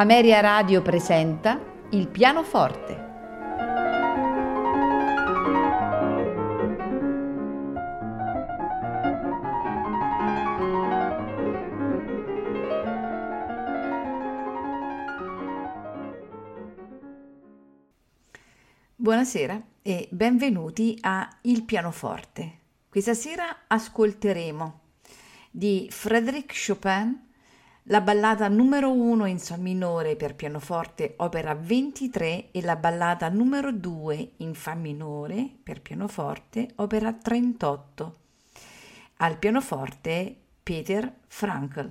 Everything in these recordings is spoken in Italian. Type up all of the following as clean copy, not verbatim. Amelia Radio presenta Il Pianoforte. Buonasera e benvenuti a Il Pianoforte. Questa sera ascolteremo di Frédéric Chopin la ballata numero 1 in sol minore per pianoforte opera 23 e la ballata numero 2 in fa minore per pianoforte opera 38. Al pianoforte Peter Frankl.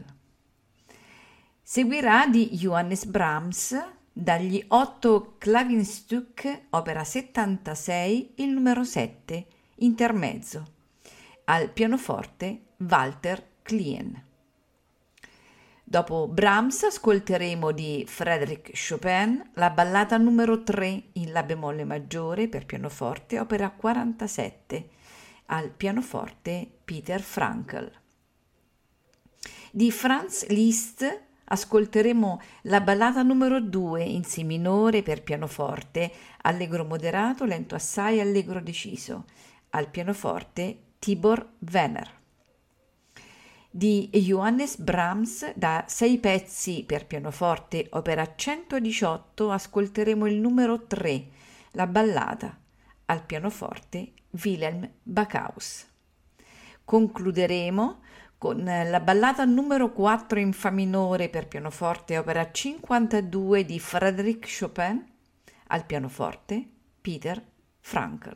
Seguirà di Johannes Brahms dagli 8 Klavierstück opera 76 il numero 7 intermezzo. Al pianoforte Walter Klien. Dopo Brahms ascolteremo di Frédéric Chopin la ballata numero 3 in la bemolle maggiore per pianoforte opera 47 al pianoforte Peter Frankl. Di Franz Liszt ascolteremo la ballata numero 2 in si minore per pianoforte allegro moderato, lento assai, allegro deciso al pianoforte Tibor Venner. Di Johannes Brahms da 6 pezzi per pianoforte opera 118 ascolteremo il numero 3, la ballata, al pianoforte Wilhelm Backhaus. Concluderemo con la ballata numero 4 in fa minore per pianoforte opera 52 di Frédéric Chopin al pianoforte Peter Frankl.